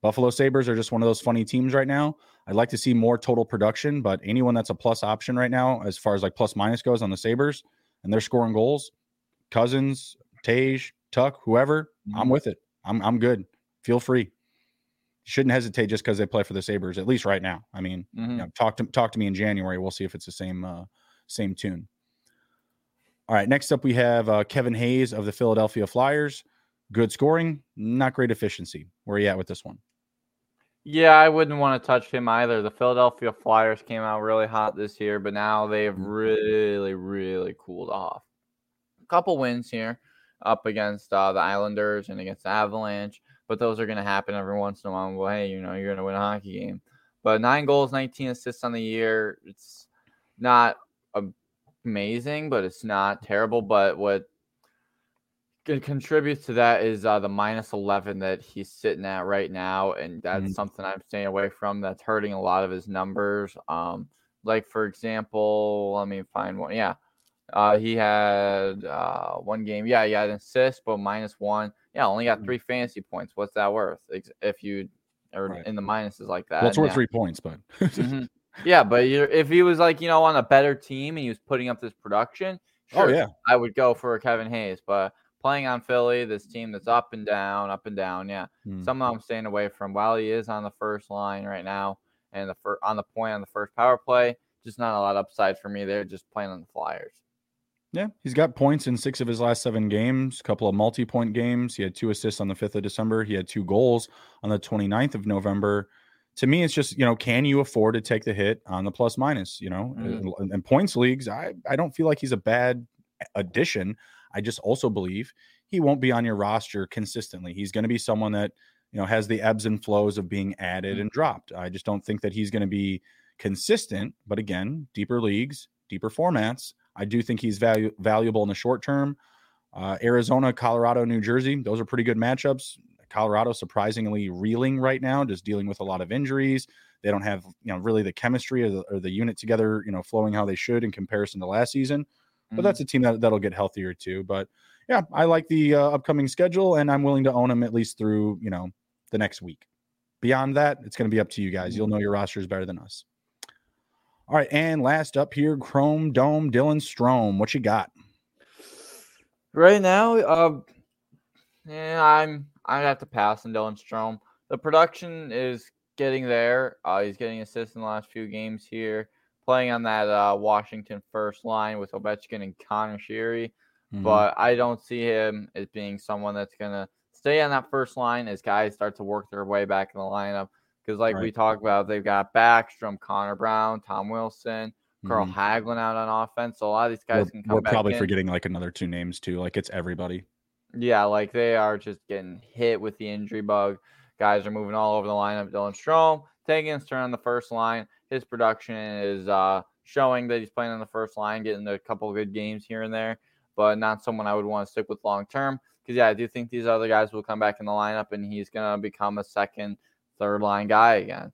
Buffalo Sabres are just one of those funny teams right now. I'd like to see more total production, but anyone that's a plus option right now, as far as like plus minus goes on the Sabres, and they're scoring goals, Cousins, Tage, Tuch, whoever, mm-hmm. I'm with it. I'm I'm good. Feel free. Shouldn't hesitate just because they play for the Sabres, at least right now. I mean, mm-hmm. you know, talk to talk to me in January. We'll see if it's the same uh, same tune. All right, next up we have uh, Kevin Hayes of the Philadelphia Flyers. Good scoring, not great efficiency. Where are you at with this one? Yeah, I wouldn't want to touch him either. The Philadelphia Flyers came out really hot this year, but now they've really, really cooled off. A couple wins here up against uh, the Islanders and against the Avalanche, but those are going to happen every once in a while. Well, hey, you know, you're going to win a hockey game. But nine goals, nineteen assists on the year. It's not a amazing, but it's not terrible. But what contributes to that is uh, the minus eleven that he's sitting at right now, and that's mm-hmm. something I'm staying away from. That's hurting a lot of his numbers. Um, like for example, let me find one. Yeah, uh, he had uh, one game. Yeah, he had an assist, but minus one. Yeah, only got three fantasy points. What's that worth? If you are right. in the minuses like that, that's well, worth yeah. three points, but. mm-hmm. Yeah, but you're, if he was like, you know, on a better team and he was putting up this production, sure, oh, yeah. I would go for Kevin Hayes. But playing on Philly, this team that's up and down, up and down, yeah, mm. somehow I'm staying away from. While he is on the first line right now and the fir- on the point on the first power play, just not a lot of upside for me there, just playing on the Flyers. Yeah, he's got points in six of his last seven games, a couple of multi-point games. He had two assists on the fifth of December. He had two goals on the twenty-ninth of November. To me, it's just, you know, can you afford to take the hit on the plus minus, you know, mm. and, and points leagues? I, I don't feel like he's a bad addition. I just also believe he won't be on your roster consistently. He's going to be someone that, you know, has the ebbs and flows of being added mm. and dropped. I just don't think that he's going to be consistent, but again, deeper leagues, deeper formats. I do think he's valu- valuable in the short term. Uh, Arizona, Colorado, New Jersey, those are pretty good matchups. Colorado surprisingly reeling right now, just dealing with a lot of injuries. They don't have, you know, really the chemistry or the, or the unit together, you know, flowing how they should in comparison to last season. But mm-hmm. that's a team that, that'll get healthier too. But yeah, I like the uh, upcoming schedule, and I'm willing to own them at least through, you know, the next week. Beyond that, it's going to be up to you guys. You'll know your rosters better than us. All right, and last up here, Chrome Dome, Dylan Strome. What you got right now? Uh, yeah, I'm. I'd have to pass on Dylan Strome. The production is getting there. Uh, he's getting assists in the last few games here. Playing on that uh, Washington first line with Ovechkin and Connor Sheary. Mm-hmm. But I don't see him as being someone that's going to stay on that first line as guys start to work their way back in the lineup. Because like right. we talked about, they've got Backstrom, Connor Brown, Tom Wilson, Carl mm-hmm. Hagelin out on offense. So a lot of these guys we're, can come we're back We're probably in. Forgetting like another two names too. Like it's everybody. Yeah, like they are just getting hit with the injury bug. Guys are moving all over the lineup. Dylan Strome taking his turn on the first line. His production is uh, showing that he's playing on the first line, getting a couple of good games here and there, but not someone I would want to stick with long term. Because, yeah, I do think these other guys will come back in the lineup, and he's going to become a second, third line guy again.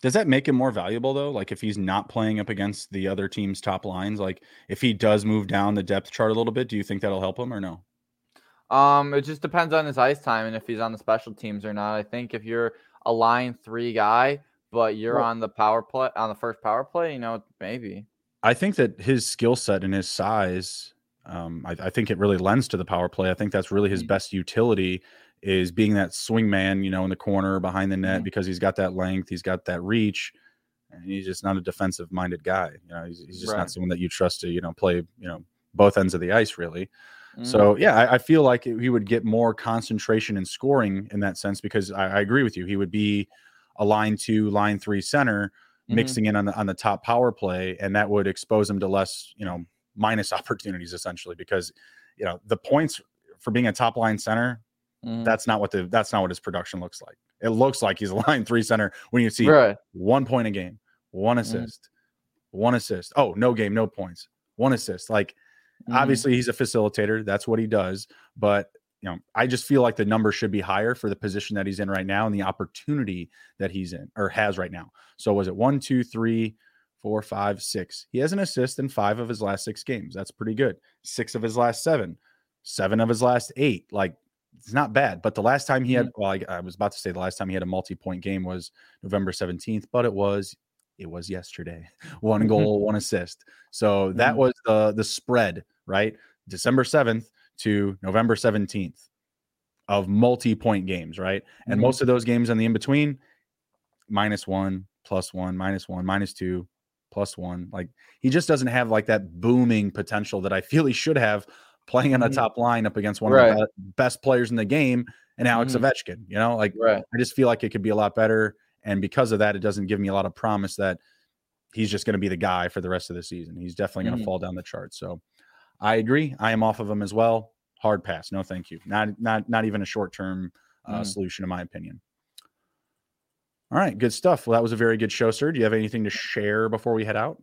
Does that make him more valuable, though? Like, if he's not playing up against the other team's top lines, like if he does move down the depth chart a little bit, do you think that'll help him or no? Um, it just depends on his ice time and if he's on the special teams or not. I think if you're a line three guy, but you're well, on the power play on the first power play, you know, maybe. I think that his skill set and his size, um, I, I think it really lends to the power play. I think that's really his mm-hmm. best utility is being that swing man, you know, in the corner behind the net mm-hmm. because he's got that length, he's got that reach. and he's just not a defensive-minded guy. You know, he's, he's just right. not someone that you trust to, you know, play, you know, both ends of the ice, really. Mm. So, yeah, I, I feel like he would get more concentration in scoring in that sense, because I, I agree with you. He would be a line two, line three center, mm-hmm. mixing in on the on the top power play, and that would expose him to less, you know, minus opportunities, essentially, because, you know, the points for being a top line center, mm. that's not what the that's not what his production looks like. It looks like he's a line three center when you see right. one point a game, one assist, mm. one assist. Oh, no game, no points, one assist. Like, mm. obviously he's a facilitator. That's what he does. But, you know, I just feel like the number should be higher for the position that he's in right now and the opportunity that he's in or has right now. So was it one, two, three, four, five, six? He has an assist in five of his last six games. That's pretty good. Six of his last seven, seven of his last eight. Like, it's not bad, but the last time he had, well, I, I was about to say the last time he had a multi-point game was November seventeenth, but it was, it was yesterday. One goal, one assist. So that was the, the spread, right? December seventh to November seventeenth of multi-point games, right? And mm-hmm. most of those games in the in-between, minus one, plus one, minus one, minus two, plus one. Like, he just doesn't have like that booming potential that I feel he should have playing on a top line up against one right. of the best players in the game and Alex mm-hmm. Ovechkin, you know, like right. I just feel like it could be a lot better. And because of that, it doesn't give me a lot of promise that he's just going to be the guy for the rest of the season. He's definitely going to mm-hmm. fall down the chart. So I agree. I am off of him as well. Hard pass. No, thank you. Not, not, not even a short-term uh, mm-hmm. solution in my opinion. All right. Good stuff. Well, that was a very good show, sir. Do you have anything to share before we head out?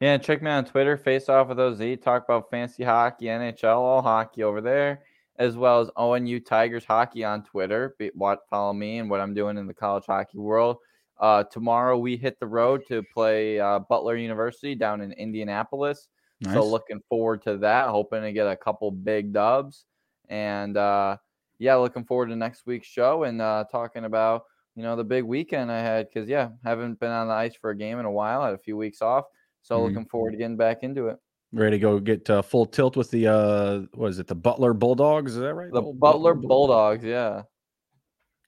Yeah, check me on Twitter, Face Off with O Z. Talk about fantasy hockey, N H L, all hockey over there, as well as O N U Tigers hockey on Twitter. Be, watch, follow me and what I'm doing in the college hockey world. Uh, tomorrow we hit the road to play uh, Butler University down in Indianapolis. Nice. So looking forward to that, hoping to get a couple big dubs. And, uh, yeah, looking forward to next week's show and uh, talking about, you know, the big weekend I had because, yeah, haven't been on the ice for a game in a while. I had a few weeks off. So looking forward to getting back into it. Ready to go get uh, full tilt with the, uh, what is it, the Butler Bulldogs? Is that right? The Bull- Butler Bulldogs, yeah.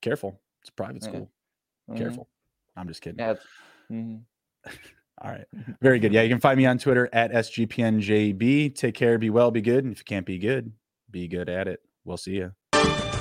Careful. It's a private school. Yeah. Careful. Mm-hmm. I'm just kidding. Yeah, mm-hmm. All right. Very good. Yeah, you can find me on Twitter at S G P N J B. Take care, be well, be good. And if you can't be good, be good at it. We'll see you.